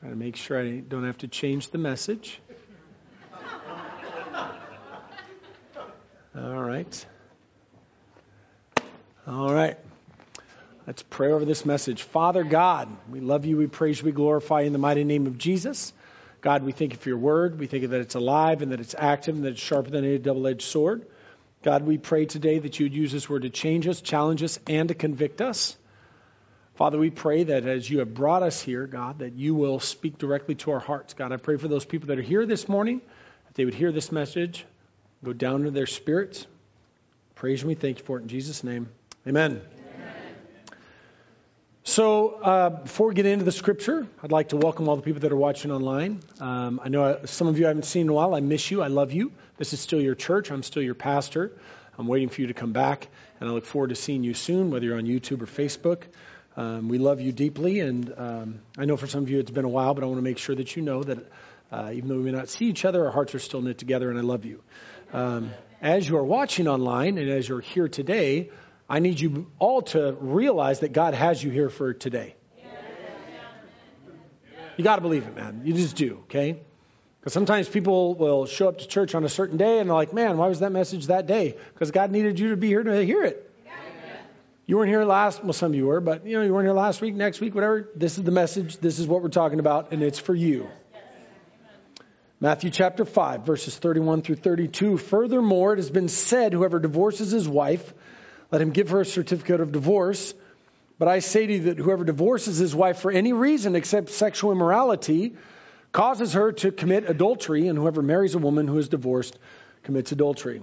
Try to make sure I don't have to change the message. All right. All right. Let's pray over this message. Father God, we love you, we praise you, we glorify you in the mighty name of Jesus. God, we thank you for your word. We thank you that it's alive and that it's active and that it's sharper than any double-edged sword. God, we pray today that you would use this word to change us, challenge us, and to convict us. Father, we pray that as you have brought us here, God, that you will speak directly to our hearts. God, I pray for those people that are here this morning, that they would hear this message, go down to their spirits. Praise you, we thank you for it in Jesus' name. Amen. So before we get into the scripture, I'd like to welcome all the people that are watching online. I know some of you I haven't seen in a while. I miss you. I love you. This is still your church. I'm still your pastor. I'm waiting for you to come back, and I look forward to seeing you soon, whether you're on YouTube or Facebook. We love you deeply, and I know for some of you it's been a while, but I want to make sure that you know that even though we may not see each other, our hearts are still knit together, and I love you. As you are watching online and as you're here today, I need you all to realize that God has you here for today. You got to believe it, man. You just do, okay? Because sometimes people will show up to church on a certain day and they're like, man, why was that message that day? Because God needed you to be here to hear it. You weren't here last, well, some of you were, but you weren't here last week, next week, whatever. This is the message. This is what we're talking about, and it's for you. Matthew chapter 5, verses 31 through 32. Furthermore, it has been said, whoever divorces his wife, let him give her a certificate of divorce. But I say to you that whoever divorces his wife for any reason except sexual immorality causes her to commit adultery, and whoever marries a woman who is divorced commits adultery.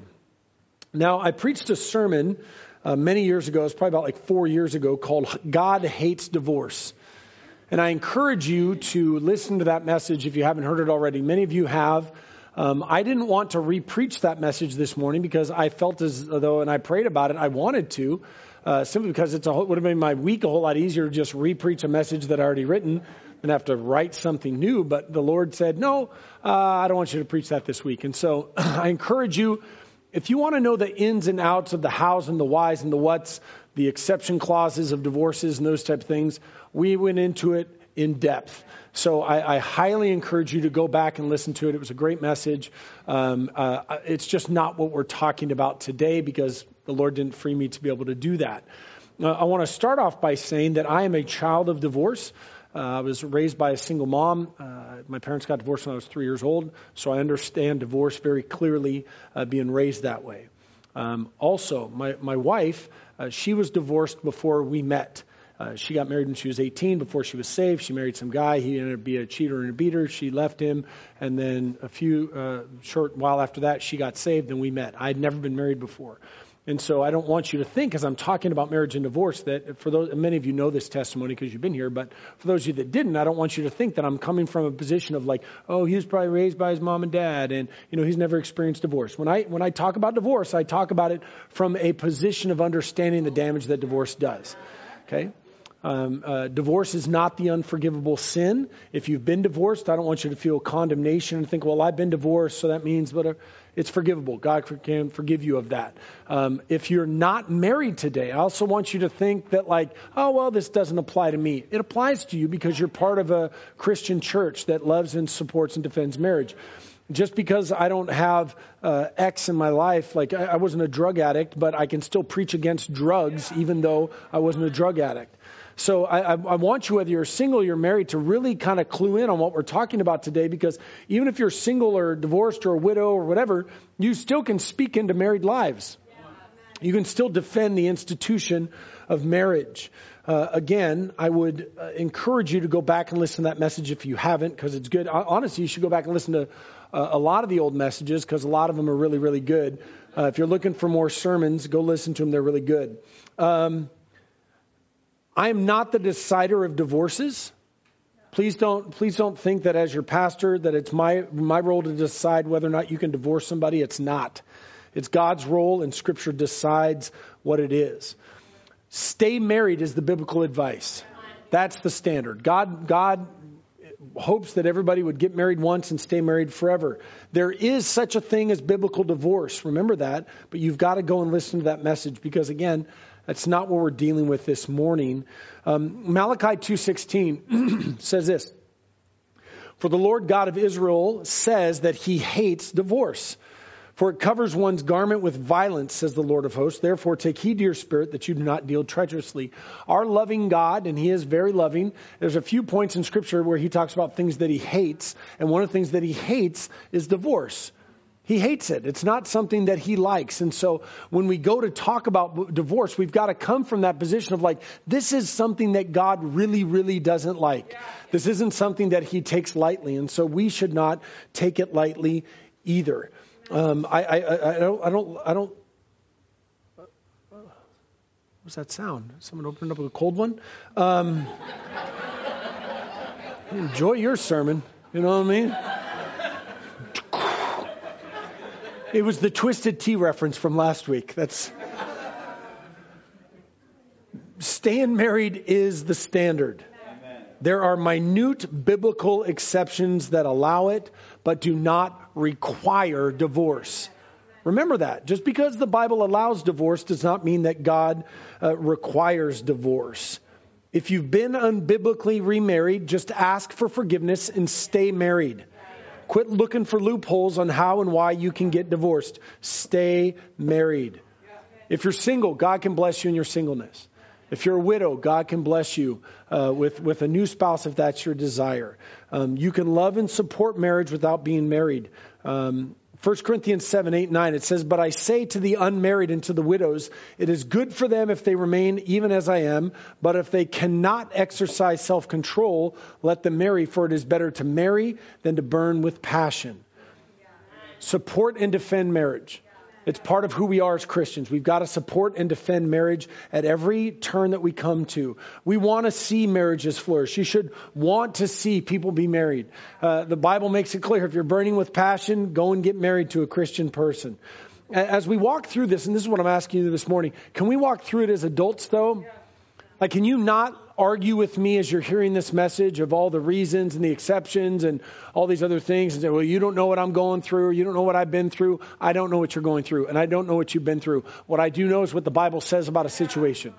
Now, I preached a sermon many years ago, it's probably about like 4 years ago, called God Hates Divorce. And I encourage you to listen to that message if you haven't heard it already. Many of you have. I didn't want to re-preach that message this morning because I felt as though, and I prayed about it, I wanted to, simply because it would have made my week a whole lot easier to just re-preach a message that I already written and have to write something new. But the Lord said, no, I don't want you to preach that this week. And so I encourage you, if you want to know the ins and outs of the hows and the whys and the whats, the exception clauses of divorces and those type of things, we went into it in depth. So I highly encourage you to go back and listen to it. It was a great message. It's just not what we're talking about today because the Lord didn't free me to be able to do that. I want to start off by saying that I am a child of divorce. I was raised by a single mom. My parents got divorced when I was 3 years old, so I understand divorce very clearly, being raised that way. Also, my wife, she was divorced before we met. She got married when she was 18. Before she was saved, she married some guy. He ended up being a cheater and a beater. She left him, and then a few short while after that, she got saved, and we met. I'd never been married before. And so I don't want you to think, as I'm talking about marriage and divorce, that for those, and many of you know this testimony because you've been here, but for those of you that didn't, I don't want you to think that I'm coming from a position of like, oh, he was probably raised by his mom and dad, and he's never experienced divorce. When I talk about divorce, I talk about it from a position of understanding the damage that divorce does. Okay? Divorce is not the unforgivable sin. If you've been divorced, I don't want you to feel condemnation and think, well, I've been divorced, so that means whatever. It's forgivable. God can forgive you of that. If you're not married today, I also want you to think that like, oh, well, this doesn't apply to me. It applies to you because you're part of a Christian church that loves and supports and defends marriage. Just because I don't have X in my life, like I wasn't a drug addict, but I can still preach against drugs even though I wasn't a drug addict. So I want you, whether you're single or you're married, to really kind of clue in on what we're talking about today, because even if you're single or divorced or a widow or whatever, you still can speak into married lives. You can still defend the institution of marriage. Again, I would encourage you to go back and listen to that message if you haven't, because it's good. Honestly, you should go back and listen to a lot of the old messages, because a lot of them are really, really good. If you're looking for more sermons, go listen to them. They're really good. I am not the decider of divorces. Please don't think that as your pastor that it's my role to decide whether or not you can divorce somebody. It's not. It's God's role, and Scripture decides what it is. Stay married is the biblical advice. That's the standard. God hopes that everybody would get married once and stay married forever. There is such a thing as biblical divorce. Remember that, but you've got to go and listen to that message because, again, that's not what we're dealing with this morning. Malachi 2:16 says this, For the Lord God of Israel says that he hates divorce. For it covers one's garment with violence, says the Lord of hosts. Therefore, take heed to your spirit that you do not deal treacherously. Our loving God, and he is very loving. There's a few points in scripture where he talks about things that he hates. And one of the things that he hates is divorce. He hates it. It's not something that he likes. And so when we go to talk about divorce, we've got to come from that position of like, this is something that God really, really doesn't like. Yeah. This isn't something that he takes lightly. And so we should not take it lightly either. I don't, what's that sound? Someone opened up a cold one. Enjoy your sermon. You know what I mean? It was the Twisted Tea reference from last week. That's staying married is the standard. Amen. There are minute biblical exceptions that allow it, but do not require divorce. Remember that. Just because the Bible allows divorce does not mean that God requires divorce. If you've been unbiblically remarried, just ask for forgiveness and stay married. Quit looking for loopholes on how and why you can get divorced. Stay married. If you're single, God can bless you in your singleness. If you're a widow, God can bless you with a new spouse if that's your desire. You can love and support marriage without being married. 1 Corinthians 7:8-9, it says, "But I say to the unmarried and to the widows, it is good for them if they remain even as I am. But if they cannot exercise self-control, let them marry, for it is better to marry than to burn with passion." Support and defend marriage. It's part of who we are as Christians. We've got to support and defend marriage at every turn that we come to. We want to see marriages flourish. You should want to see people be married. The Bible makes it clear. If you're burning with passion, go and get married to a Christian person. As we walk through this, and this is what I'm asking you this morning, can we walk through it as adults though? Like, can you not argue with me as you're hearing this message of all the reasons and the exceptions and all these other things and say, well, you don't know what I'm going through. Or you don't know what I've been through. I don't know what you're going through. And I don't know what you've been through. What I do know is what the Bible says about a situation.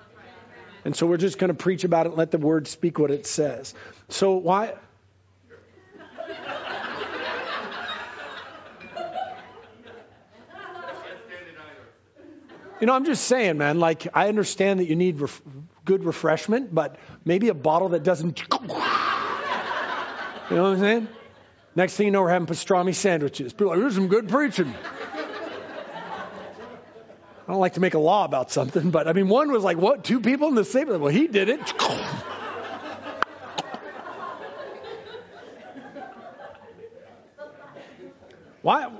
And so we're just going to preach about it and let the word speak what it says. So why? You know, I'm just saying, man, like, I understand that you need good refreshment, but maybe a bottle that doesn't, you know what I'm saying? Next thing you know, we're having pastrami sandwiches. People are like, here's some good preaching. I don't like to make a law about something, but I mean, one was like, what? Two people in the same? Well, he did it. Why?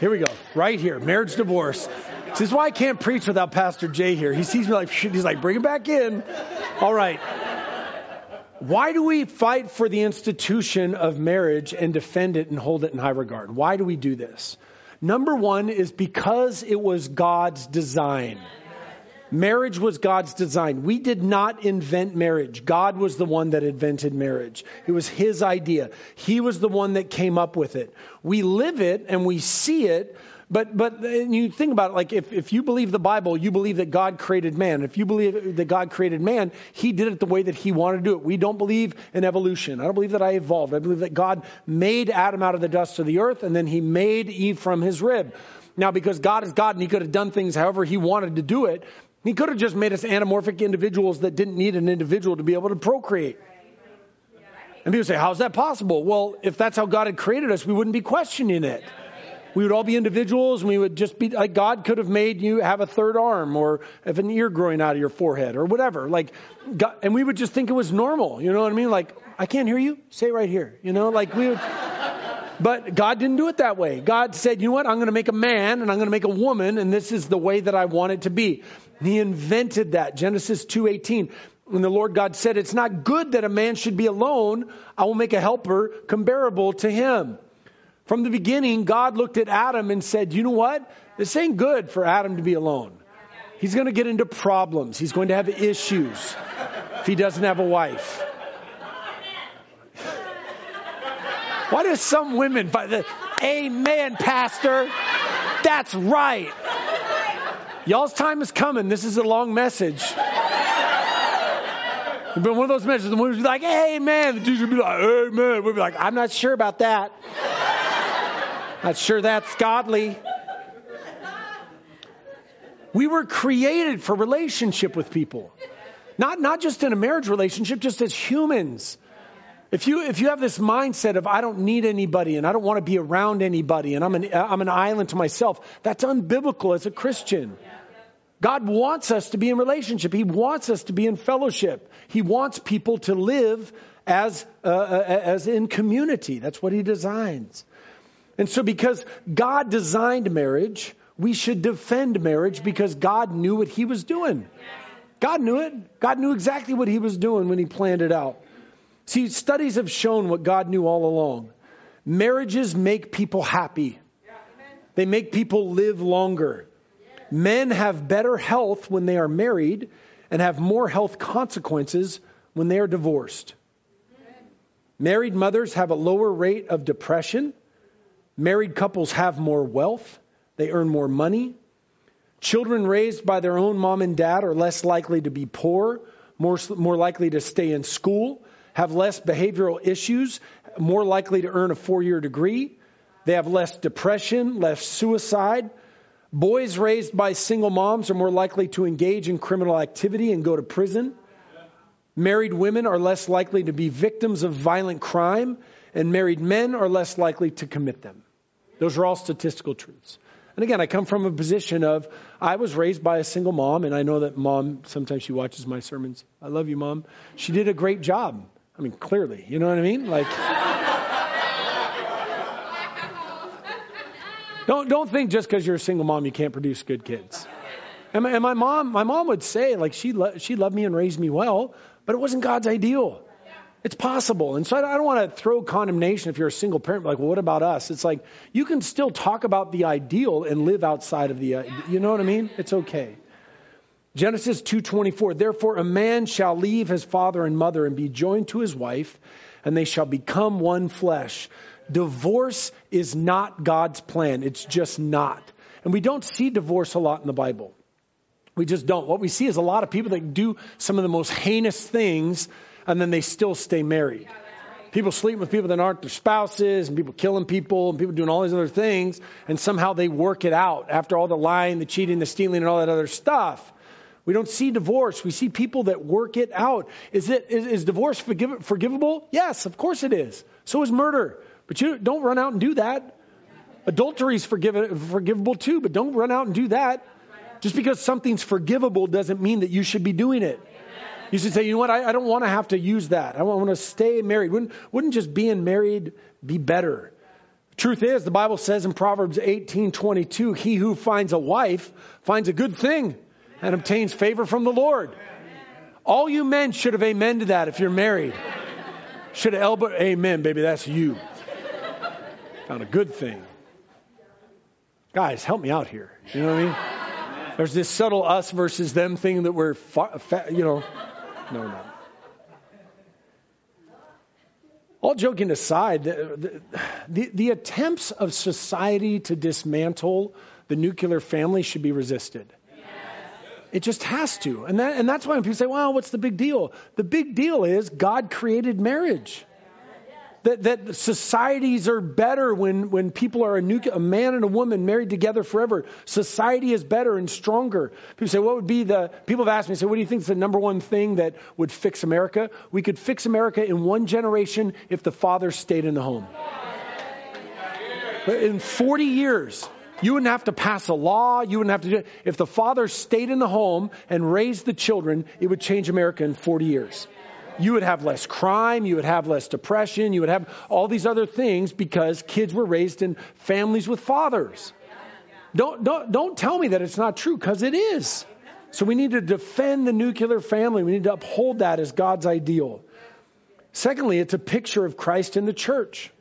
Here we go. Right here. Marriage, divorce. This is why I can't preach without Pastor Jay here. He sees me like, he's like, bring it back in. All right. Why do we fight for the institution of marriage and defend it and hold it in high regard? Why do we do this? Number one is because it was God's design. Marriage was God's design. We did not invent marriage. God was the one that invented marriage. It was his idea. He was the one that came up with it. We live it and we see it. But you think about it, like if you believe the Bible, you believe that God created man. If you believe that God created man, he did it the way that he wanted to do it. We don't believe in evolution. I don't believe that I evolved. I believe that God made Adam out of the dust of the earth, and then he made Eve from his rib. Now, because God is God and he could have done things however he wanted to do it, he could have just made us anamorphic individuals that didn't need an individual to be able to procreate. And people say, how's that possible? Well, if that's how God had created us, we wouldn't be questioning it. We would all be individuals and we would just be like, God could have made you have a third arm or have an ear growing out of your forehead or whatever. Like, God, and we would just think it was normal. You know what I mean? Like, I can't hear you. Say right here. You know, like we would, but God didn't do it that way. God said, you know what? I'm going to make a man and I'm going to make a woman. And this is the way that I want it to be. And he invented that. Genesis 2:18. When the Lord God said, it's not good that a man should be alone. I will make a helper comparable to him. From the beginning, God looked at Adam and said, you know what? This ain't good for Adam to be alone. He's going to get into problems. He's going to have issues if he doesn't have a wife. Why do some women find that? Amen, Pastor. That's right. Y'all's time is coming. This is a long message. It'd been one of those messages. The woman would be like, hey, man. The dudes would be like, hey, man. We'd be like, I'm not sure about that. Not sure that's godly. We were created for relationship with people. Not just in a marriage relationship, just as humans. If you have this mindset of I don't need anybody and I don't want to be around anybody and I'm an island to myself, that's unbiblical as a Christian. God wants us to be in relationship. He wants us to be in fellowship. He wants people to live as in community. That's what he designs. And so because God designed marriage, we should defend marriage because God knew what he was doing. God knew it. God knew exactly what he was doing when he planned it out. See, studies have shown what God knew all along. Marriages make people happy. They make people live longer. Men have better health when they are married and have more health consequences when they are divorced. Married mothers have a lower rate of depression. Married couples have more wealth. They earn more money. Children raised by their own mom and dad are less likely to be poor, more likely to stay in school, have less behavioral issues, more likely to earn a 4-year degree. They have less depression, less suicide. Boys raised by single moms are more likely to engage in criminal activity and go to prison. Married women are less likely to be victims of violent crime, and married men are less likely to commit them. Those are all statistical truths. And again, I come from a position of, I was raised by a single mom, and I know that mom, sometimes she watches my sermons. I love you, mom. She did a great job. I mean, clearly, you know what I mean? Like, don't think just because you're a single mom, you can't produce good kids. And my mom would say, like, she loved me and raised me well, but it wasn't God's ideal. It's possible. And so I don't want to throw condemnation if you're a single parent. Like, well, what about us? It's like, you can still talk about the ideal and live outside of the, you know what I mean? It's okay. Genesis 2:24, therefore a man shall leave his father and mother and be joined to his wife, and they shall become one flesh. Divorce is not God's plan. It's just not. And we don't see divorce a lot in the Bible. We just don't. What we see is a lot of people that do some of the most heinous things, and then they still stay married. Yeah, right. People sleeping with people that aren't their spouses, and people killing people, and people doing all these other things, and somehow they work it out after all the lying, the cheating, the stealing, and all that other stuff. We don't see divorce. We see people that work it out. Is divorce forgivable? Yes, of course it is. So is murder. But you don't run out and do that. Adultery is forgivable too, but don't run out and do that. Just because something's forgivable doesn't mean that you should be doing it. You should say, you know what, I don't want to have to use that. I want to stay married. Wouldn't just being married be better? Truth is, the Bible says in Proverbs 18:22, he who finds a wife finds a good thing and obtains favor from the Lord. All you men should have amen to that if you're married. Should have elbowed, amen, baby, that's you. Found a good thing. Guys, help me out here. You know what I mean? There's this subtle us versus them thing that we're, you know, no, no. All joking aside, the attempts of society to dismantle the nuclear family should be resisted. Yes. It just has to. And that's why when people say, well, what's the big deal? The big deal is God created marriage. That societies are better when people are a man and a woman married together forever. Society is better and stronger. People say, people have asked me, what do you think is the number one thing that would fix America? We could fix America in one generation if the father stayed in the home. But in 40 years, you wouldn't have to pass a law. You wouldn't have to do it. If the father stayed in the home and raised the children, it would change America in 40 years. You would have less crime, you would have less depression, you would have all these other things because kids were raised in families with fathers. Don't tell me that it's not true, because it is. So we need to defend the nuclear family. We need to uphold that as God's ideal. Secondly, it's a picture of Christ in the church.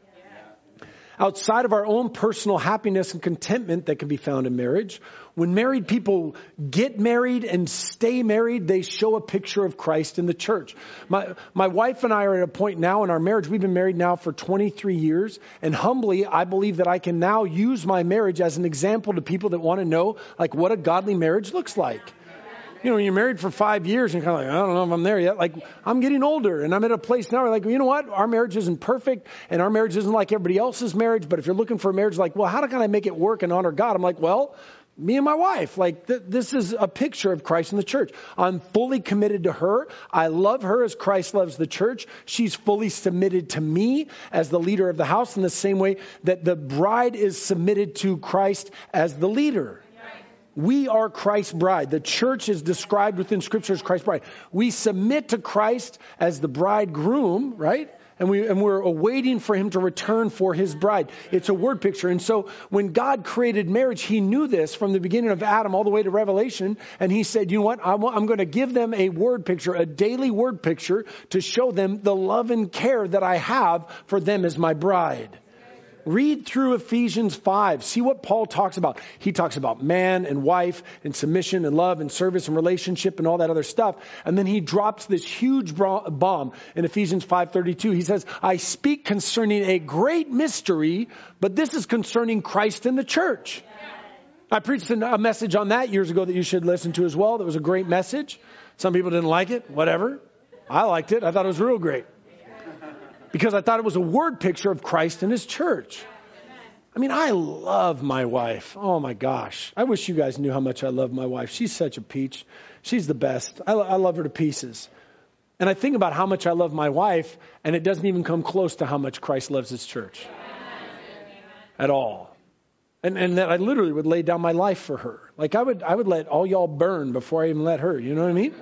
Outside of our own personal happiness and contentment that can be found in marriage, when married people get married and stay married, they show a picture of Christ in the church. My wife and I are at a point now in our marriage, we've been married now for 23 years, and humbly, I believe that I can now use my marriage as an example to people that want to know, like, what a godly marriage looks like. you know, you're married for 5 years and kind of like, I don't know if I'm there yet. Like, I'm getting older and I'm at a place now where like, you know what? Our marriage isn't perfect and our marriage isn't like everybody else's marriage. But if you're looking for a marriage, like, well, how can I make it work and honor God? I'm like, well, me and my wife, like this is a picture of Christ and the church. I'm fully committed to her. I love her as Christ loves the church. She's fully submitted to me as the leader of the house in the same way that the bride is submitted to Christ as the leader. We are Christ's bride. The church is described within Scripture as Christ's bride. We submit to Christ as the bridegroom, right? And we're awaiting for him to return for his bride. It's a word picture. And so when God created marriage, he knew this from the beginning of Adam all the way to Revelation. And he said, you know what? I'm going to give them a word picture, a daily word picture to show them the love and care that I have for them as my bride. Read through Ephesians 5. See what Paul talks about. He talks about man and wife and submission and love and service and relationship and all that other stuff. And then he drops this huge bomb in Ephesians 5:32. He says, I speak concerning a great mystery, but this is concerning Christ and the church. I preached a message on that years ago that you should listen to as well. That was a great message. Some people didn't like it. Whatever. I liked it. I thought it was real great. Because I thought it was a word picture of Christ and his church. I mean, I love my wife. Oh my gosh. I wish you guys knew how much I love my wife. She's such a peach. She's the best. I love her to pieces. And I think about how much I love my wife, and it doesn't even come close to how much Christ loves his church at all. And that I literally would lay down my life for her. Like I would let all y'all burn before I even let her. You know what I mean?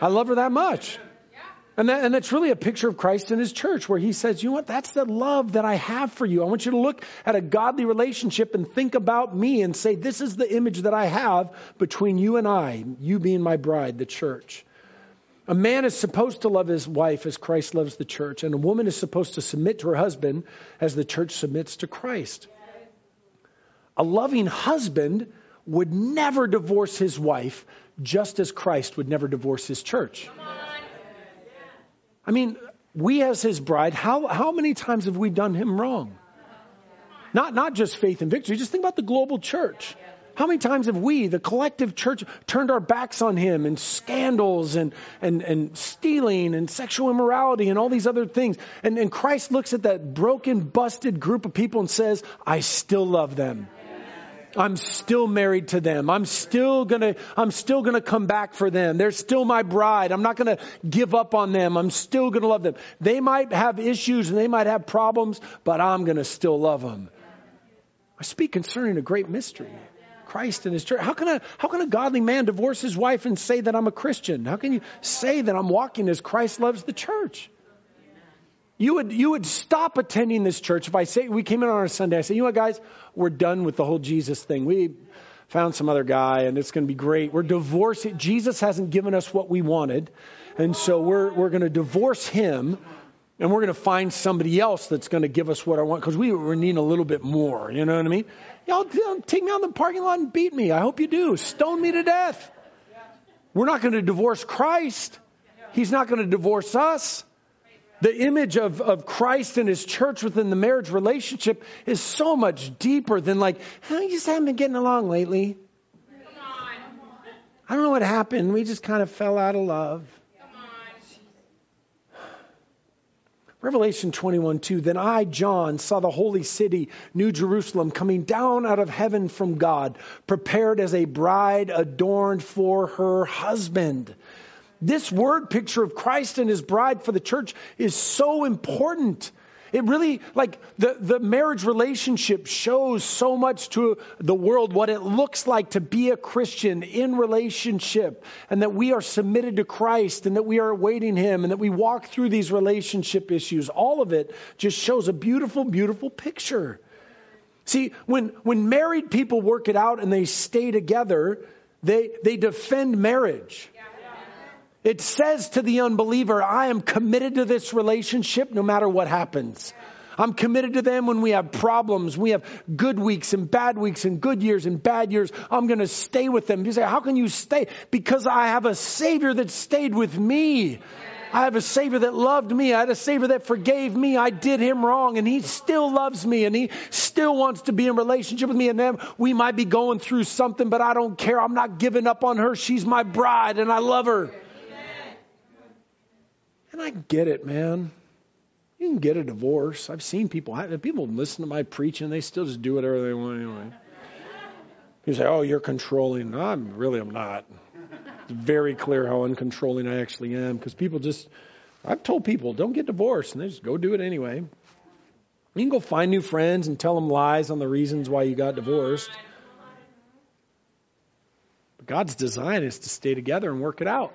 I love her that much. And that's really a picture of Christ and his church where he says, you know what, that's the love that I have for you. I want you to look at a godly relationship and think about me and say, this is the image that I have between you and I, you being my bride, the church. A man is supposed to love his wife as Christ loves the church, and a woman is supposed to submit to her husband as the church submits to Christ. A loving husband would never divorce his wife just as Christ would never divorce his church. I mean, we as his bride, how many times have we done him wrong? Not just Faith and Victory. Just think about the global church. How many times have we, the collective church, turned our backs on him in scandals and stealing and sexual immorality and all these other things? And Christ looks at that broken, busted group of people and says, I still love them. I'm still married to them. I'm still gonna come back for them. They're still my bride. I'm not gonna give up on them. I'm still gonna love them. They might have issues and they might have problems, but I'm gonna still love them. I speak concerning a great mystery, Christ and his church. How can a godly man divorce his wife and say that I'm a Christian? How can you say that I'm walking as Christ loves the church? You would stop attending this church if I say, we came in on a Sunday, I say, you know what, guys, we're done with the whole Jesus thing. We found some other guy and it's going to be great. We're divorcing. Jesus hasn't given us what we wanted. And so we're going to divorce him and we're going to find somebody else that's going to give us what I want because we need a little bit more. You know what I mean? Y'all take me out in the parking lot and beat me. I hope you do. Stone me to death. We're not going to divorce Christ. He's not going to divorce us. The image of Christ and his church within the marriage relationship is so much deeper than like, oh, you just haven't been getting along lately. Come on. I don't know what happened. We just kind of fell out of love. Come on. Revelation 21:2, then I, John, saw the holy city, New Jerusalem, coming down out of heaven from God, prepared as a bride adorned for her husband. This word picture of Christ and his bride for the church is so important. It really, like the marriage relationship shows so much to the world what it looks like to be a Christian in relationship and that we are submitted to Christ and that we are awaiting him and that we walk through these relationship issues. All of it just shows a beautiful, beautiful picture. See, when married people work it out and they stay together, they defend marriage. It says to the unbeliever, I am committed to this relationship no matter what happens. I'm committed to them when we have problems. We have good weeks and good years and bad years. I'm going to stay with them. You say, how can you stay? Because I have a Savior that stayed with me. I have a Savior that loved me. I had a Savior that forgave me. I did him wrong, and he still loves me, and he still wants to be in relationship with me. And then we might be going through something, but I don't care. I'm not giving up on her. She's my bride, and I love her. And I get it, man. You can get a divorce. I've seen people listen to my preaching. They still just do whatever they want anyway. You say, oh, you're controlling. No, I'm not. It's very clear how uncontrolling I actually am, because I've told people, don't get divorced, and they just go do it anyway. You can go find new friends and tell them lies on the reasons why you got divorced. But God's design is to stay together and work it out.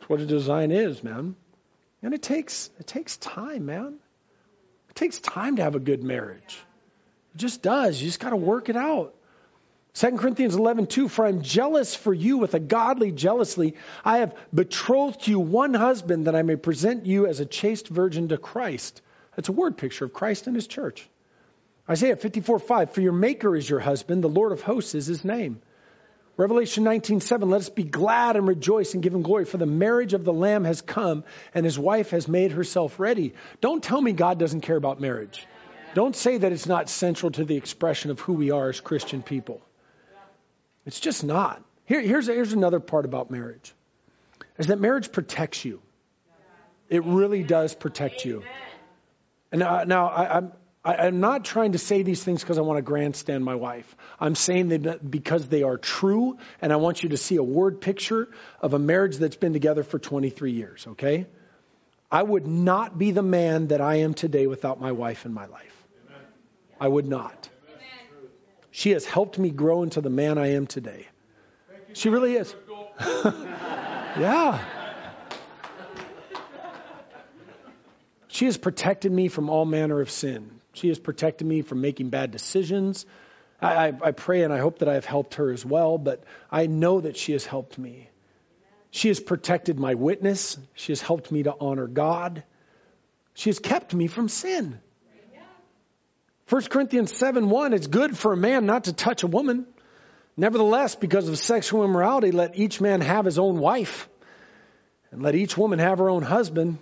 That's what a design is, man. And it takes time, man. It takes time to have a good marriage. It just does. You just got to work it out. 2 Corinthians 11:2, for I am jealous for you with a godly jealousy. I have betrothed you one husband, that I may present you as a chaste virgin to Christ. That's a word picture of Christ and his church. Isaiah 54:5, for your maker is your husband, the Lord of hosts is his name. Revelation 19:7, let us be glad and rejoice and give him glory, for the marriage of the Lamb has come, and his wife has made herself ready. Don't tell me God doesn't care about marriage. Don't say that it's not central to the expression of who we are as Christian people. It's just not. Here's another part about marriage, is that marriage protects you. It really does protect you. And now I'm not trying to say these things because I want to grandstand my wife. I'm saying that because they are true, and I want you to see a word picture of a marriage that's been together for 23 years, okay? I would not be the man that I am today without my wife in my life. I would not. She has helped me grow into the man I am today. She really is. Yeah. She has protected me from all manner of sin. She has protected me from making bad decisions. I pray and I hope that I have helped her as well, but I know that she has helped me. She has protected my witness. She has helped me to honor God. She has kept me from sin. 1 Corinthians 7:1, it's good for a man not to touch a woman. Nevertheless, because of sexual immorality, let each man have his own wife, and let each woman have her own husband.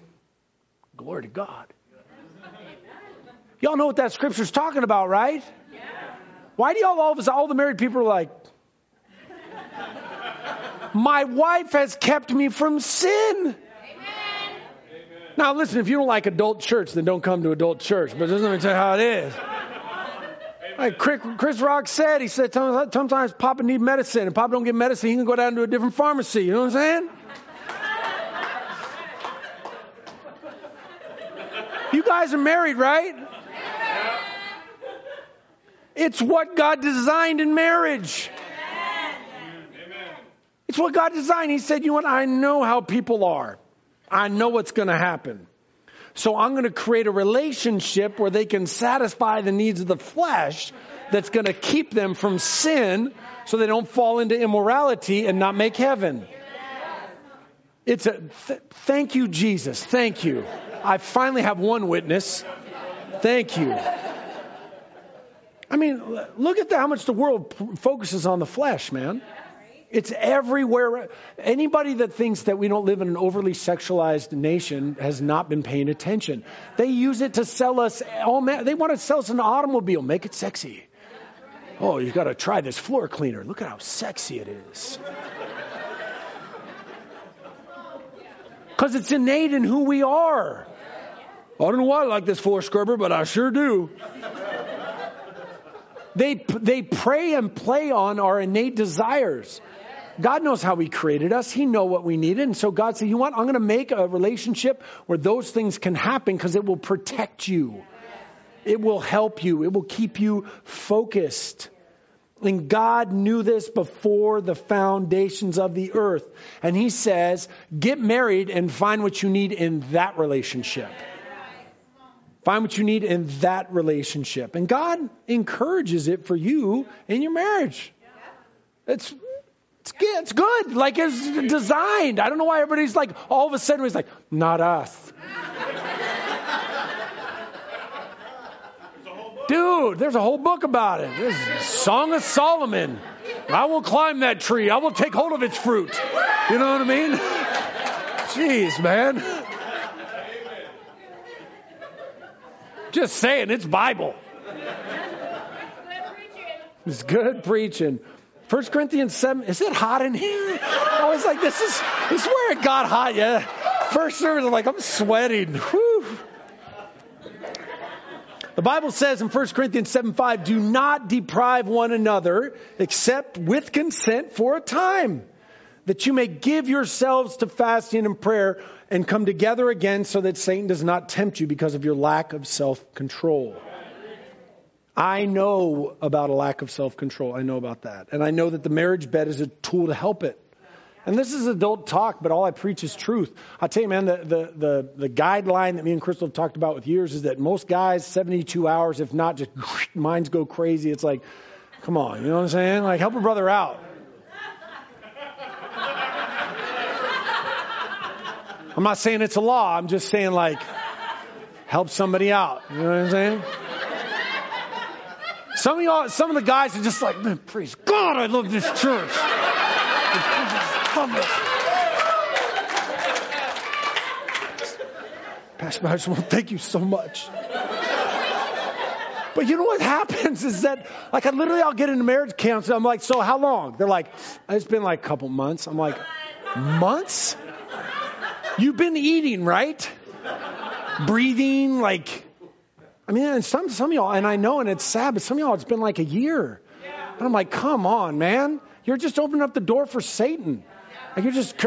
Glory to God. Y'all know what that scripture's talking about, right? Why do y'all all the married people are like, my wife has kept me from sin? Now, listen, if you don't like adult church, then don't come to adult church. But just let me tell you how it is. Like Chris Rock said, he said, sometimes Papa need medicine. If Papa don't get medicine, he can go down to a different pharmacy. You know what I'm saying? You guys are married, right? It's what God designed in marriage. It's what God designed. He said, you know what? I know how people are. I know what's going to happen. So I'm going to create a relationship where they can satisfy the needs of the flesh that's going to keep them from sin so they don't fall into immorality and not make heaven. It's a thank you, Jesus. Thank you. I finally have one witness. Thank you. I mean, look at how much the world focuses on the flesh, man. It's everywhere. Anybody that thinks that we don't live in an overly sexualized nation has not been paying attention. They use it to sell us. They want to sell us an automobile. Make it sexy. Oh, you got to try this floor cleaner. Look at how sexy it is. Because it's innate in who we are. I don't know why I like this floor scrubber, but I sure do. They prey and play on our innate desires. God knows how he created us. He know what we needed. And so God said, you want, I'm going to make a relationship where those things can happen because it will protect you. It will help you. It will keep you focused. And God knew this before the foundations of the earth. And he says, get married and find what you need in that relationship. Find what you need in that relationship. And God encourages it for you in your marriage. It's good. It's good. Like it's designed. I don't know why everybody's like, all of a sudden he's like, not us. Dude, there's a whole book about it. There's Song of Solomon. I will climb that tree. I will take hold of its fruit. You know what I mean? Jeez, man. Just saying, it's Bible. It's good preaching. 1 Corinthians 7. Is it hot in here? I was like, this is where it got hot. Yeah. First service, I'm like, I'm sweating. Whew. The Bible says in 1 Corinthians 7:5, do not deprive one another except with consent for a time, that you may give yourselves to fasting and prayer and come together again so that Satan does not tempt you because of your lack of self-control. I know about a lack of self-control. I know about that. And I know that the marriage bed is a tool to help it. And this is adult talk, but all I preach is truth. I'll tell you, man, the guideline that me and Crystal have talked about with years is that most guys, 72 hours, if not, just minds go crazy. It's like, come on, you know what I'm saying? Like, help a brother out. I'm not saying it's a law. I'm just saying, help somebody out. You know what I'm saying? Some of y'all, some of the guys are just like, man, praise God, I love this church. Pastor, I just want to thank you so much. But you know what happens is that, I'll get into marriage counseling. I'm like, so how long? They're like, it's been a couple months. I'm like, months? You've been eating, right? Breathing, and some of y'all, and I know, and it's sad, but some of y'all, it's been a year. Yeah. And I'm like, come on, man. You're just opening up the door for Satan. You're just,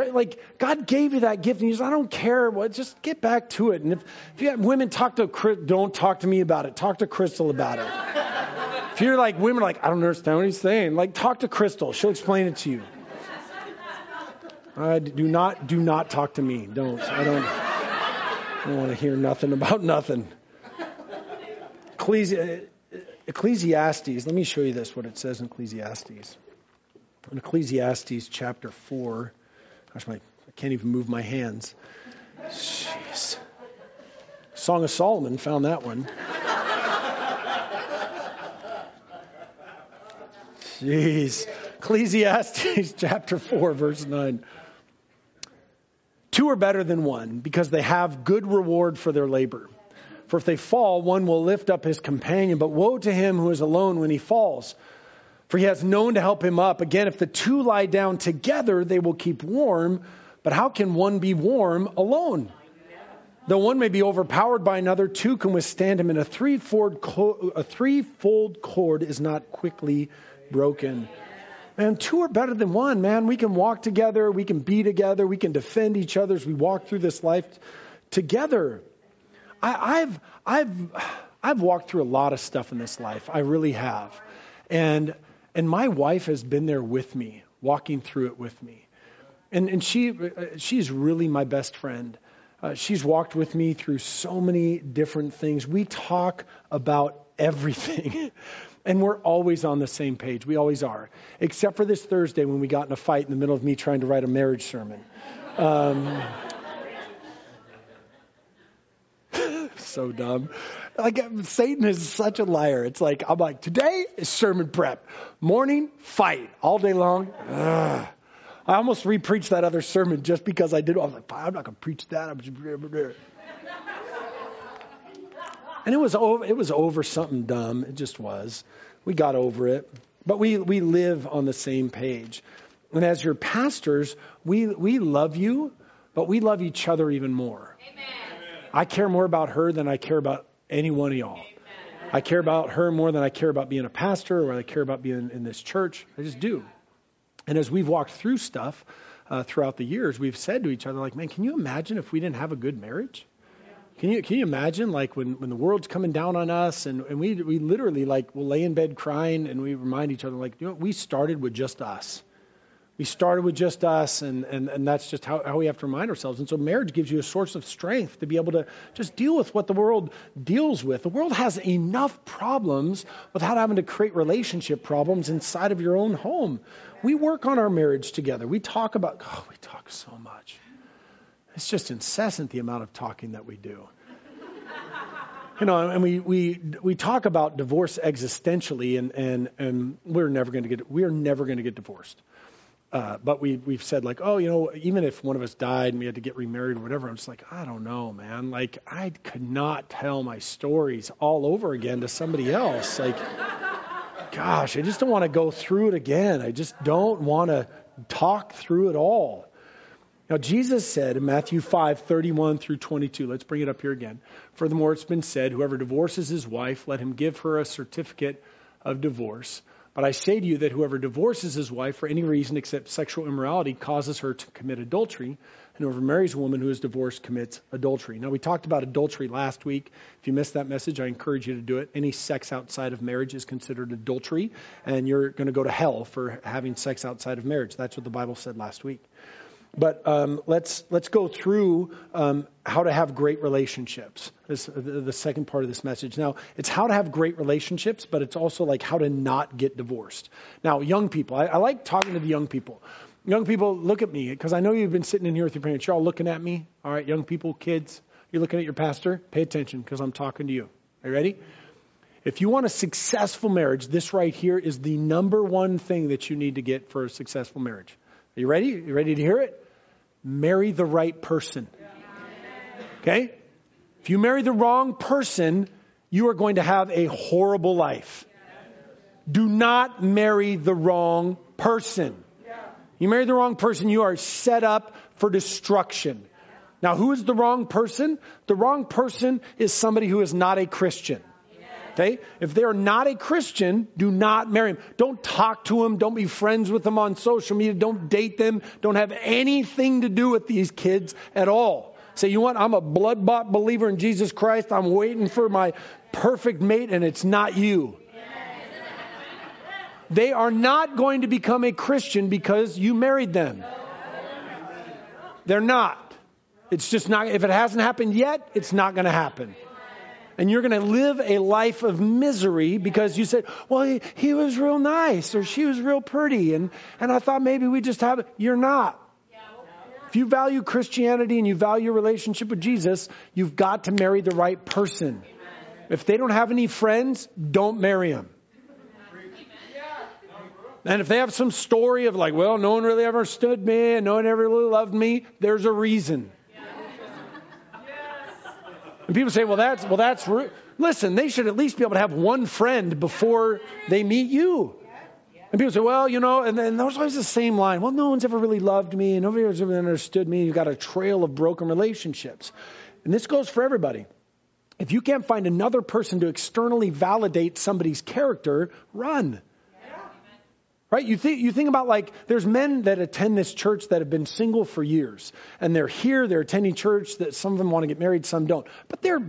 God gave you that gift, and you just, I don't care. Well, just get back to it. And if you have women, don't talk to me about it. Talk to Crystal about it. If you're women are I don't understand what he's saying. Talk to Crystal. She'll explain it to you. Do not talk to me. Don't. I don't want to hear nothing about nothing. Ecclesiastes. Let me show you this, what it says in Ecclesiastes. In Ecclesiastes chapter 4. Gosh, I can't even move my hands. Jeez. Song of Solomon, found that one. Jeez. Ecclesiastes chapter 4, verse 9. Two are better than one, because they have good reward for their labor. For if they fall, one will lift up his companion, but woe to him who is alone when he falls, for he has no one to help him up. Again, if the two lie down together, they will keep warm, but how can one be warm alone? Though one may be overpowered by another, two can withstand him, and a threefold cord is not quickly broken. Man, two are better than one, man. We can walk together, we can be together, we can defend each other as we walk through this life together. I've walked through a lot of stuff in this life. I really have. And my wife has been there with me, walking through it with me. And she's really my best friend. She's walked with me through so many different things. We talk about everything. And we're always on the same page. We always are. Except for this Thursday when we got in a fight in the middle of me trying to write a marriage sermon. So dumb. Satan is such a liar. It's today is sermon prep. Morning, fight. All day long. Ugh. I almost re-preached that other sermon just because I did. I was like, I'm not going to preach that. I'm just... And it was over something dumb. It just was. We got over it. But we live on the same page. And as your pastors, we love you, but we love each other even more. Amen. I care more about her than I care about any one of y'all. Amen. I care about her more than I care about being a pastor or I care about being in this church. I just do. And as we've walked through stuff throughout the years, we've said to each other, man, can you imagine if we didn't have a good marriage? Can you imagine when the world's coming down on us and we literally we'll lay in bed crying and we remind each other we started with just us. We started with just us and that's just how we have to remind ourselves. And so marriage gives you a source of strength to be able to just deal with what the world deals with. The world has enough problems without having to create relationship problems inside of your own home. We work on our marriage together. We talk so much. It's just incessant, the amount of talking that we do. And we talk about divorce existentially, and we're never going to get divorced. But we've said like, oh, you know, even if one of us died and we had to get remarried or whatever, I'm just like, I don't know, man. Like, I could not tell my stories all over again to somebody else. Like, gosh, I just don't want to go through it again. I just don't want to talk through it all. Now, Jesus said in Matthew 5:31 through 22, let's bring it up here again. Furthermore, it's been said, whoever divorces his wife, let him give her a certificate of divorce. But I say to you that whoever divorces his wife for any reason except sexual immorality causes her to commit adultery. And whoever marries a woman who is divorced commits adultery. Now, we talked about adultery last week. If you missed that message, I encourage you to do it. Any sex outside of marriage is considered adultery, and you're going to go to hell for having sex outside of marriage. That's what the Bible said last week. But let's go through how to have great relationships. This the second part of this message. Now, it's how to have great relationships, but it's also like how to not get divorced. Now, young people, I like talking to the young people. Young people, look at me, because I know you've been sitting in here with your parents. You're all looking at me. All right, young people, kids, you're looking at your pastor. Pay attention, because I'm talking to you. Are you ready? If you want a successful marriage, this right here is the number one thing that you need to get for a successful marriage. Are you ready? You ready to hear it? Marry the right person. Okay? If you marry the wrong person, you are going to have a horrible life. Do not marry the wrong person. You marry the wrong person, you are set up for destruction. Now, who is the wrong person? The wrong person is somebody who is not a Christian. Okay? If they are not a Christian, do not marry them. Don't talk to them. Don't be friends with them on social media. Don't date them. Don't have anything to do with these kids at all. Say, you know what? I'm a blood-bought believer in Jesus Christ. I'm waiting for my perfect mate, and it's not you. They are not going to become a Christian because you married them. They're not. It's just not. If it hasn't happened yet, it's not going to happen. And you're going to live a life of misery because you said, well, he was real nice or she was real pretty. And I thought maybe we just have it. You're not. If you value Christianity and you value your relationship with Jesus, you've got to marry the right person. If they don't have any friends, don't marry them. And if they have some story of like, well, no one really ever understood me and no one ever really loved me, there's a reason. And people say, well, that's rude. Listen, they should at least be able to have one friend before they meet you. And people say, well, you know, and then there's always the same line. Well, no one's ever really loved me. And nobody has ever understood me. You've got a trail of broken relationships. And this goes for everybody. If you can't find another person to externally validate somebody's character, run. Right? You think about like there's men that attend this church that have been single for years and they're here, they're attending church that some of them want to get married, some don't. But they're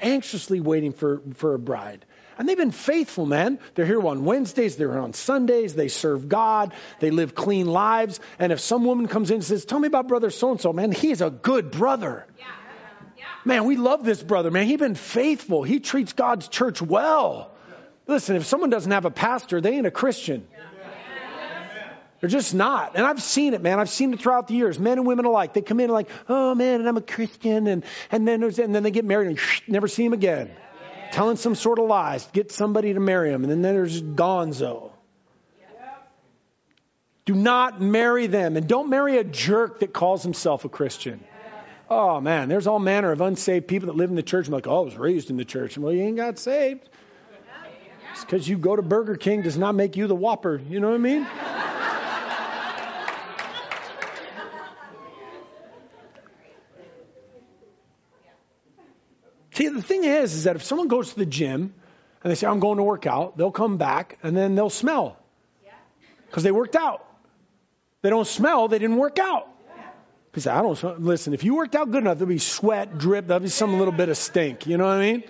anxiously waiting for a bride. And they've been faithful, man. They're here on Wednesdays, they're here on Sundays, they serve God, they live clean lives. And if some woman comes in and says, tell me about brother so-and-so, man, he's a good brother. Yeah. Yeah. Man, we love this brother, man. He's been faithful. He treats God's church well. Listen, if someone doesn't have a pastor, they ain't a Christian. Yeah. They're just not. And I've seen it, man. I've seen it throughout the years. Men and women alike. They come in like, oh, man, and I'm a Christian. And then they get married and never see him again. Yeah. Telling some sort of lies. Get somebody to marry him. And then there's gonzo. Yeah. Do not marry them. And don't marry a jerk that calls himself a Christian. Yeah. Oh, man, there's all manner of unsaved people that live in the church. I'm like, oh, I was raised in the church. And well, you ain't got saved. Yeah. Just because you go to Burger King does not make you the Whopper. You know what I mean? See, the thing is that if someone goes to the gym and they say, I'm going to work out, they'll come back and then they'll smell because they worked out. They don't smell. They didn't work out. Because I don't smell. Listen, if you worked out good enough, there'll be sweat, drip. There'll be some little bit of stink. You know what I mean?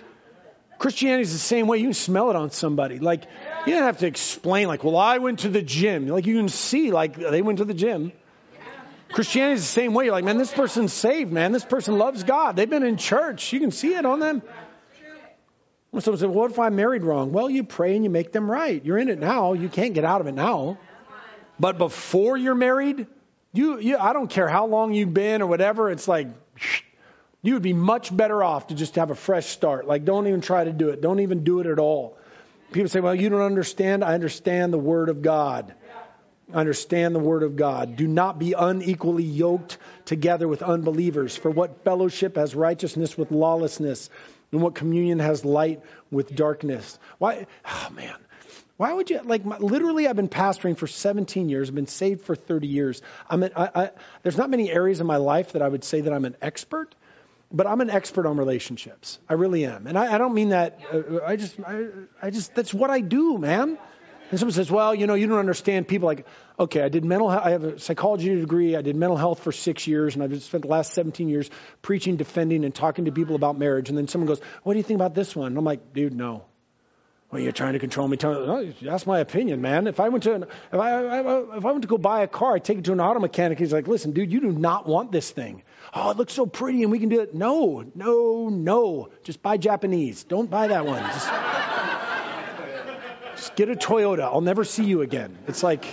Christianity is the same way. You can smell it on somebody. Like, you don't have to explain like, well, I went to the gym. Like, you can see like they went to the gym. Christianity is the same way. You're like, man, this person's saved, man. This person loves God. They've been in church. You can see it on them. When someone said, well, what if I married wrong? Well, you pray and you make them right. You're in it now. You can't get out of it now. But before you're married, you I don't care how long you've been or whatever. It's like, you would be much better off to just have a fresh start. Like, don't even try to do it. Don't even do it at all. People say, well, you don't understand. I understand the word of God. Understand the word of God. Do not be unequally yoked together with unbelievers. For what fellowship has righteousness with lawlessness? And what communion has light with darkness? Why? Oh, man. Why would you, like, literally I've been pastoring for 17 years. I've been saved for 30 years. There's not many areas in my life that I would say that I'm an expert, but I'm an expert on relationships. I really am. And I don't mean that. I just, that's what I do, man. And someone says, well, you know, you don't understand people. Like, okay, I did mental health. I have a psychology degree. I did mental health for 6 years, and I've spent the last 17 years preaching, defending, and talking to people about marriage. And then someone goes, what do you think about this one? And I'm like, dude, no. Well, you're trying to control me. Oh, that's my opinion, man. If I went to go buy a car, I take it to an auto mechanic. He's like, listen, dude, you do not want this thing. Oh, it looks so pretty, and we can do it. No. Just buy Japanese. Don't buy that one. Just get a Toyota. I'll never see you again. It's like,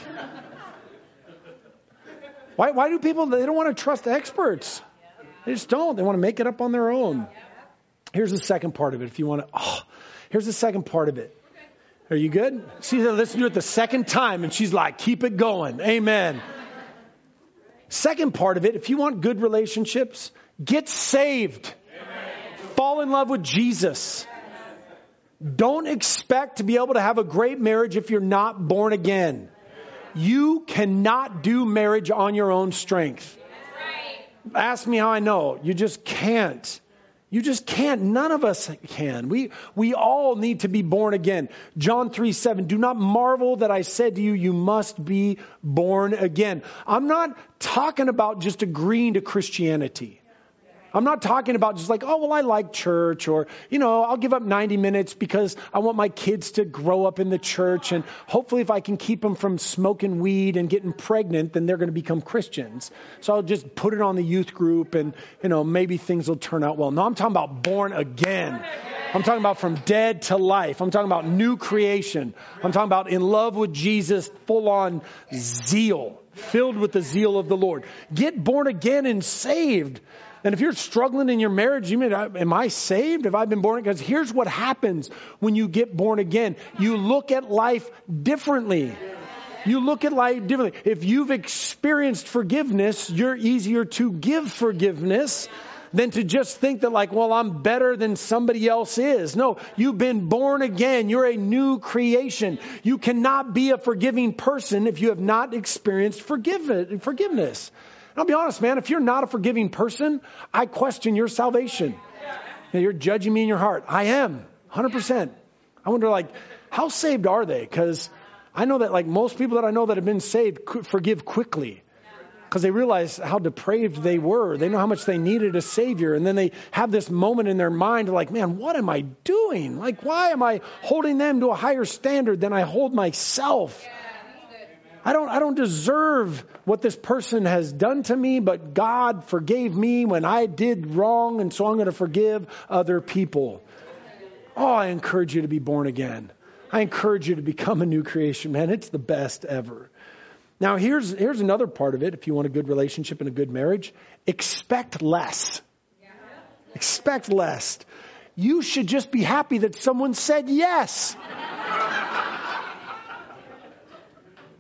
why do people, they don't want to trust experts. They just don't. They want to make it up on their own. Here's the second part of it. If you want to, here's the second part of it. Are you good? She's listening to it the second time, and she's like, keep it going. Amen. Second part of it, if you want good relationships, get saved. Amen. Fall in love with Jesus. Don't expect to be able to have a great marriage if you're not born again. You cannot do marriage on your own strength. Right. Ask me how I know. You just can't. You just can't. None of us can. We all need to be born again. John 3:7. Do not marvel that I said to you, you must be born again. I'm not talking about just agreeing to Christianity. I'm not talking about just like, oh, well, I like church, or, you know, I'll give up 90 minutes because I want my kids to grow up in the church. And hopefully if I can keep them from smoking weed and getting pregnant, then they're going to become Christians. So I'll just put it on the youth group and, you know, maybe things will turn out well. No, I'm talking about born again. I'm talking about from dead to life. I'm talking about new creation. I'm talking about in love with Jesus, full on zeal, filled with the zeal of the Lord. Get born again and saved. And if you're struggling in your marriage, you mean, am I saved? Have I been born again? Because here's what happens when you get born again. You look at life differently. You look at life differently. If you've experienced forgiveness, you're easier to give forgiveness than to just think that, like, well, I'm better than somebody else is. No, you've been born again. You're a new creation. You cannot be a forgiving person if you have not experienced forgiveness. I'll be honest, man, if you're not a forgiving person, I question your salvation. You know, you're judging me in your heart. I am, 100%. I wonder, like, how saved are they? Because I know that, like, most people that I know that have been saved forgive quickly because they realize how depraved they were. They know how much they needed a savior. And then they have this moment in their mind like, man, what am I doing? Like, why am I holding them to a higher standard than I hold myself? I don't deserve what this person has done to me, but God forgave me when I did wrong, and so I'm going to forgive other people. Oh, I encourage you to be born again. I encourage you to become a new creation, man. It's the best ever. Now, here's another part of it. If you want a good relationship and a good marriage, expect less. Yeah. Expect less. You should just be happy that someone said yes.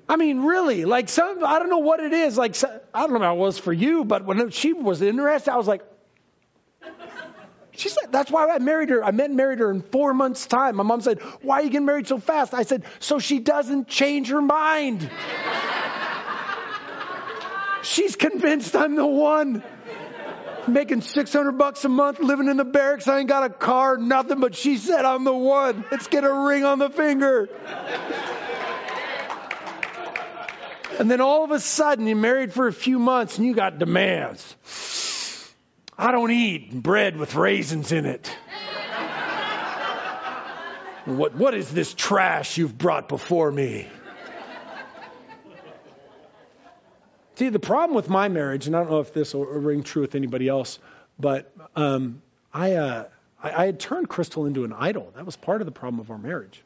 I mean, really, like I don't know what it is. Like, I don't know how it was for you, but when she was interested, I was like, she said, that's why I married her. I met and married her in 4 months' time. My mom said, why are you getting married so fast? I said, so she doesn't change her mind. She's convinced I'm the one. Making $600 a month, living in the barracks. I ain't got a car, nothing, but she said I'm the one. Let's get a ring on the finger. And then all of a sudden, you're married for a few months and you got demands. I don't eat bread with raisins in it. What is this trash you've brought before me? See, the problem with my marriage, and I don't know if this will ring true with anybody else, but I had turned Crystal into an idol. That was part of the problem of our marriage.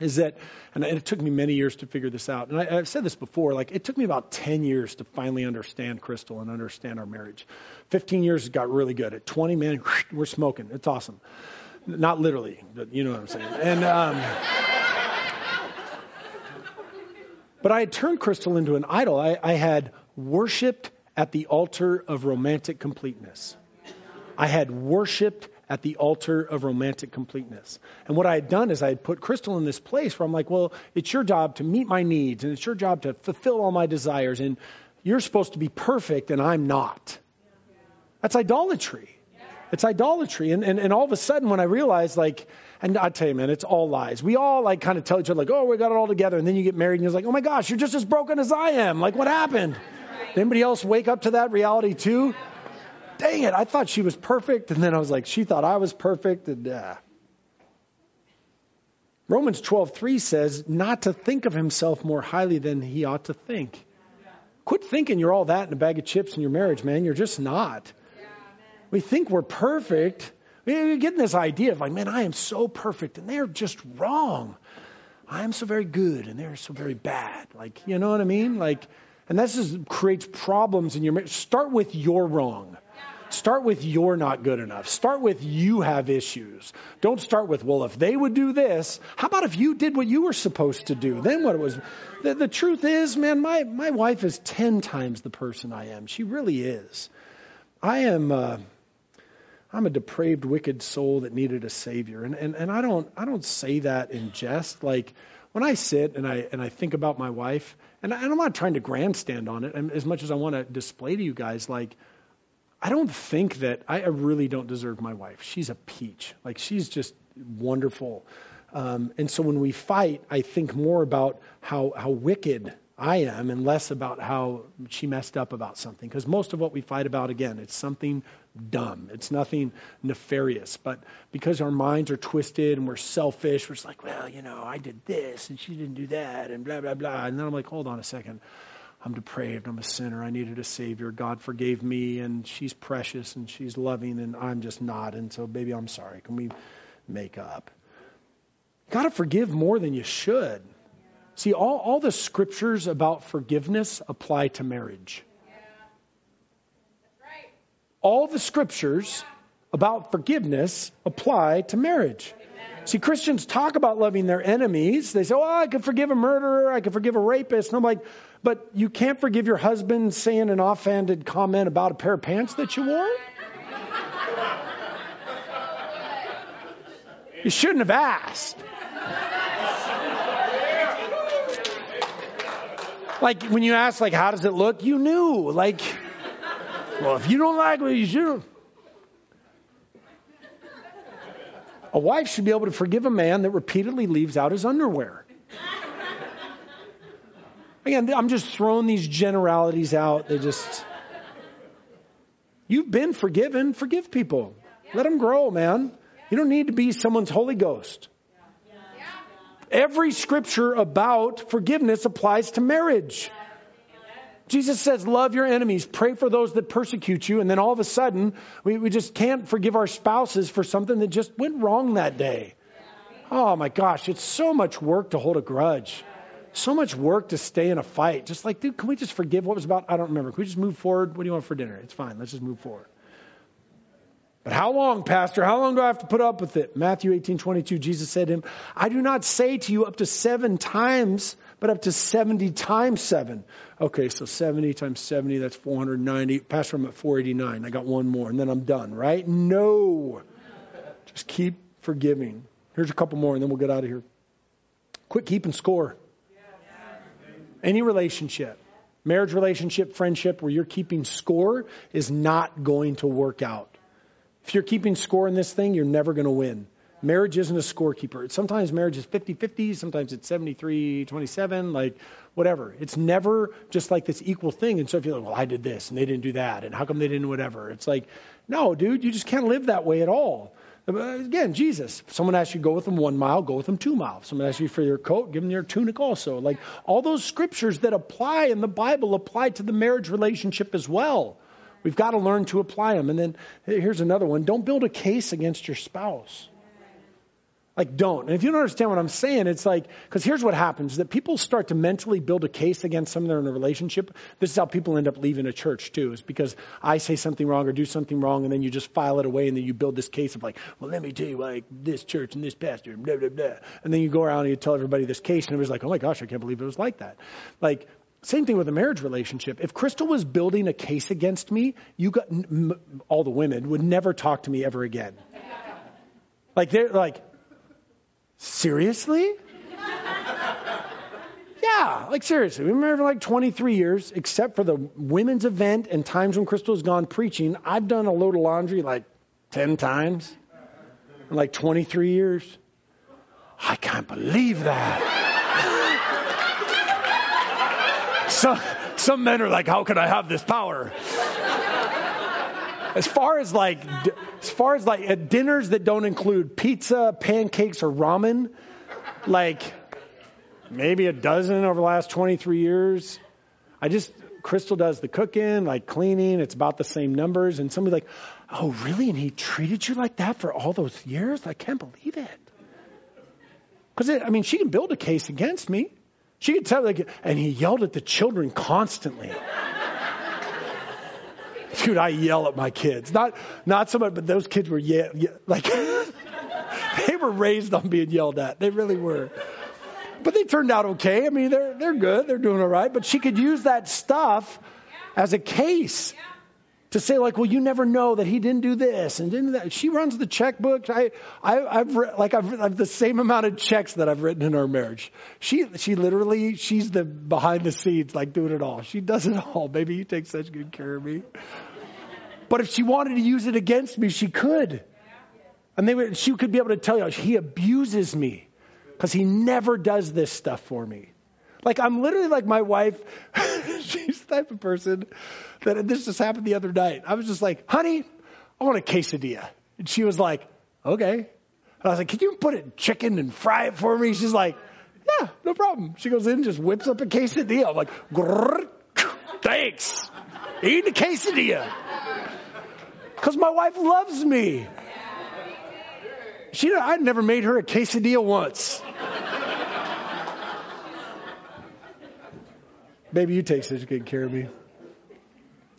Is that, and it took me many years to figure this out. And I've said this before, like it took me about 10 years to finally understand Crystal and understand our marriage. 15 years got really good. At 20, man, we're smoking. It's awesome. Not literally, but you know what I'm saying. And But I had turned Crystal into an idol. I had worshipped at the altar of romantic completeness. I had worshipped at the altar of romantic completeness. And what I had done is I had put Crystal in this place where I'm like, well, it's your job to meet my needs, and it's your job to fulfill all my desires, and you're supposed to be perfect, and I'm not. That's idolatry. It's idolatry. And all of a sudden when I realized, like, and I tell you, man, it's all lies. We all like kind of tell each other like, oh, we got it all together. And then you get married and you're like, oh my gosh, you're just as broken as I am. Like, what happened? Did anybody else wake up to that reality too? Dang it. I thought she was perfect. And then I was like, she thought I was perfect. And Romans 12:3 says not to think of himself more highly than he ought to think. Quit thinking you're all that in a bag of chips in your marriage, man. You're just not. We think we're perfect. We're getting this idea of like, man, I am so perfect and they're just wrong. I am so very good and they're so very bad. Like, you know what I mean? Like, and that just creates problems in your marriage. Start with you're wrong. Start with you're not good enough. Start with you have issues. Don't start with, well, if they would do this, how about if you did what you were supposed to do? Then what it was. The truth is, man, my wife is 10 times the person I am. She really is. I'm a depraved, wicked soul that needed a savior. And I don't say that in jest. Like when I sit and I think about my wife, and I'm not trying to grandstand on it, and as much as I want to display to you guys, like I don't think that I really don't deserve my wife. She's a peach. Like she's just wonderful. And so when we fight, I think more about how wicked I am and less about how she messed up about something. Because most of what we fight about, again, it's something dumb. It's nothing nefarious. But because our minds are twisted and we're selfish, we're just like, well, you know, I did this and she didn't do that and blah, blah, blah. And then I'm like, hold on a second. I'm depraved. I'm a sinner. I needed a savior. God forgave me and she's precious and she's loving and I'm just not. And so, baby, I'm sorry. Can we make up? You got to forgive more than you should. See, all the scriptures about forgiveness apply to marriage. Yeah. That's right. All the scriptures about forgiveness apply to marriage. Amen. See, Christians talk about loving their enemies. They say, oh, I can forgive a murderer. I can forgive a rapist. And I'm like, but you can't forgive your husband saying an offhanded comment about a pair of pants that you wore? You shouldn't have asked. Like when you ask, like, how does it look? You knew, like, well, if you don't like what you should. A wife should be able to forgive a man that repeatedly leaves out his underwear. Again, I'm just throwing these generalities out. You've been forgiven. Forgive people. Let them grow, man. You don't need to be someone's Holy Ghost. Every scripture about forgiveness applies to marriage. Jesus says, love your enemies, pray for those that persecute you. And then all of a sudden, we just can't forgive our spouses for something that just went wrong that day. Oh my gosh, it's so much work to hold a grudge. So much work to stay in a fight. Just like, dude, can we just forgive what was about? I don't remember. Can we just move forward? What do you want for dinner? It's fine. Let's just move forward. But how long, Pastor? How long do I have to put up with it? Matthew 18:22, Jesus said to him, I do not say to you up to 7 times, but up to 70 times 7. Okay, so 70 times 70, that's 490. Pastor, I'm at 489. I got one more and then I'm done, right? No, just keep forgiving. Here's a couple more and then we'll get out of here. Quit keeping score. Any relationship, marriage relationship, friendship, where you're keeping score is not going to work out. If you're keeping score in this thing, you're never going to win. Marriage isn't a scorekeeper. Sometimes marriage is 50-50. Sometimes it's 73-27, like whatever. It's never just like this equal thing. And so if you're like, well, I did this and they didn't do that. And how come they didn't whatever? It's like, no, dude, you just can't live that way at all. Again, Jesus, if someone asks you to go with them 1 mile, go with them 2 miles. If someone asks you for your coat, give them your tunic also. Like all those scriptures that apply in the Bible apply to the marriage relationship as well. We've got to learn to apply them. And then here's another one. Don't build a case against your spouse. Like, don't. And if you don't understand what I'm saying, it's like, because here's what happens, that people start to mentally build a case against someone they're in a relationship. This is how people end up leaving a church too, is because I say something wrong or do something wrong, and then you just file it away, and then you build this case of like, well, let me tell you, like, this church and this pastor, blah, blah, blah. And then you go around and you tell everybody this case, and everybody's like, oh my gosh, I can't believe it was like that. Like, same thing with a marriage relationship. If Crystal was building a case against me, all the women would never talk to me ever again. Like, they're like, seriously? Yeah, like seriously. We've been married for like 23 years, except for the women's event and times when Crystal's gone preaching. I've done a load of laundry like 10 times in like 23 years. I can't believe that. Some men are like, how can I have this power? As far as like at dinners that don't include pizza, pancakes, or ramen, like maybe a dozen over the last 23 years. Crystal does the cooking, like cleaning. It's about the same numbers. And somebody's like, oh, really? And he treated you like that for all those years? I can't believe it. Because, I mean, she can build a case against me. She could tell, like, and he yelled at the children constantly. Dude, I yell at my kids. Not so much, but those kids were like they were raised on being yelled at. They really were. But they turned out okay. I mean, they're good. They're doing all right. But she could use that stuff as a case to say, like, well, you never know that he didn't do this and didn't that. She runs the checkbook. I've the same amount of checks that I've written in our marriage. She's the behind the scenes, like doing it all. She does it all. Baby, you take such good care of me. But if she wanted to use it against me, she could. And she could be able to tell you, he abuses me because he never does this stuff for me. Like, I'm literally like my wife. She's the type of person that this just happened the other night. I was just like, honey, I want a quesadilla. And she was like, okay. And I was like, can you put it in chicken and fry it for me? She's like, yeah, no problem. She goes in and just whips up a quesadilla. I'm like, thanks. Eat a quesadilla. Because my wife loves me. I'd never made her a quesadilla once. Baby, you take such good care of me.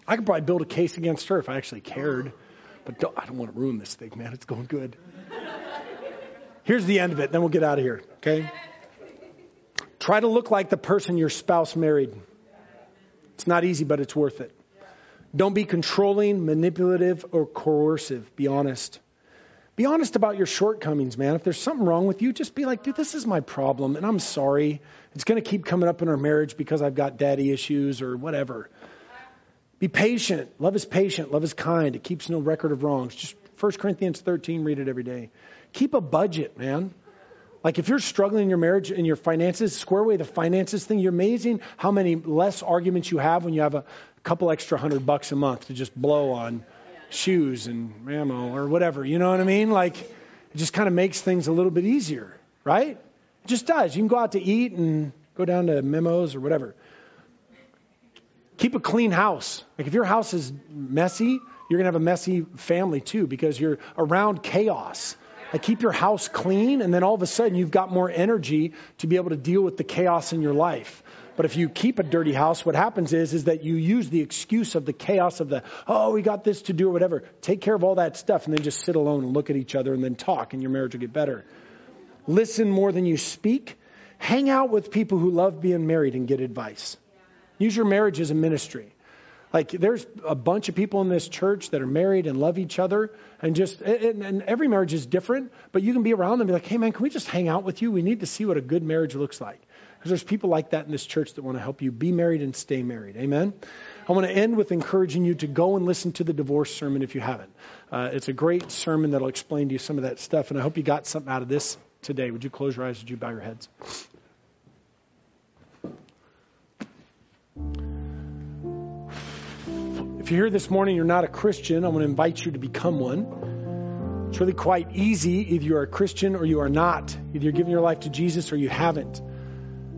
I could probably build a case against her if I actually cared. But I don't want to ruin this thing, man. It's going good. Here's the end of it. Then we'll get out of here, okay? Try to look like the person your spouse married. It's not easy, but it's worth it. Don't be controlling, manipulative, or coercive. Be honest. Be honest about your shortcomings, man. If there's something wrong with you, just be like, dude, this is my problem, and I'm sorry. It's going to keep coming up in our marriage because I've got daddy issues or whatever. Be patient. Love is patient. Love is kind. It keeps no record of wrongs. Just 1 Corinthians 13, read it every day. Keep a budget, man. Like, if you're struggling in your marriage and your finances, square away the finances thing. You're amazing how many less arguments you have when you have a couple extra $100 a month to just blow on shoes and ammo or whatever, you know what I mean? Like, it just kind of makes things a little bit easier, right? It just does. You can go out to eat and go down to Memos or whatever. Keep a clean house. Like, if your house is messy, you're going to have a messy family too, because you're around chaos. Like, keep your house clean, and then all of a sudden you've got more energy to be able to deal with the chaos in your life. But if you keep a dirty house, what happens is that you use the excuse of the chaos of the, oh, we got this to do or whatever. Take care of all that stuff and then just sit alone and look at each other and then talk, and your marriage will get better. Listen more than you speak. Hang out with people who love being married and get advice. Use your marriage as a ministry. Like, there's a bunch of people in this church that are married and love each other, and and every marriage is different, but you can be around them and be like, hey man, can we just hang out with you? We need to see what a good marriage looks like. Because there's people like that in this church that want to help you be married and stay married. Amen? I want to end with encouraging you to go and listen to the divorce sermon if you haven't. It's a great sermon that'll explain to you some of that stuff, and I hope you got something out of this today. Would you close your eyes? Would you bow your heads? If you're here this morning, you're not a Christian, I want to invite you to become one. It's really quite easy. Either you're a Christian or you are not. Either you're giving your life to Jesus or you haven't.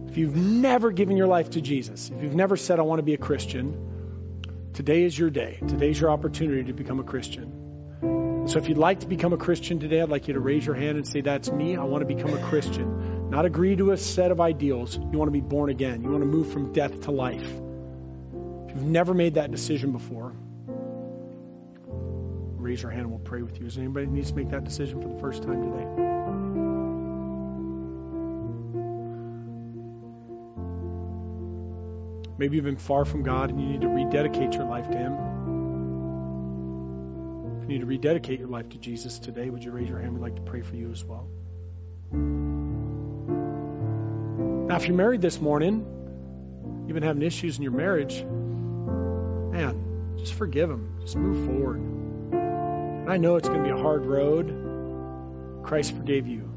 If you've never given your life to Jesus, if you've never said, I want to be a Christian, today is your day. Today's your opportunity to become a Christian. So if you'd like to become a Christian today, I'd like you to raise your hand and say, that's me. I want to become a Christian. Not agree to a set of ideals. You want to be born again. You want to move from death to life. If you've never made that decision before, raise your hand and we'll pray with you. Is anybody who needs to make that decision for the first time today? Maybe you've been far from God and you need to rededicate your life to Him. If you need to rededicate your life to Jesus today, would you raise your hand? We'd like to pray for you as well. Now, if you're married this morning, you've been having issues in your marriage, man, just forgive Him. Just move forward. And I know it's going to be a hard road. Christ forgave you.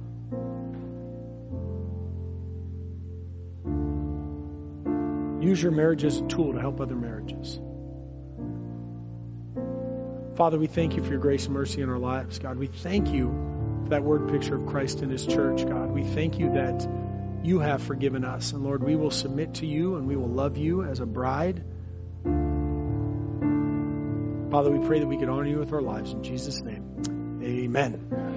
Use your marriage as a tool to help other marriages. Father, we thank you for your grace and mercy in our lives, God. We thank you for that word picture of Christ in His church, God. We thank you that you have forgiven us. And Lord, we will submit to you and we will love you as a bride. Father, we pray that we could honor you with our lives. In Jesus' name, amen.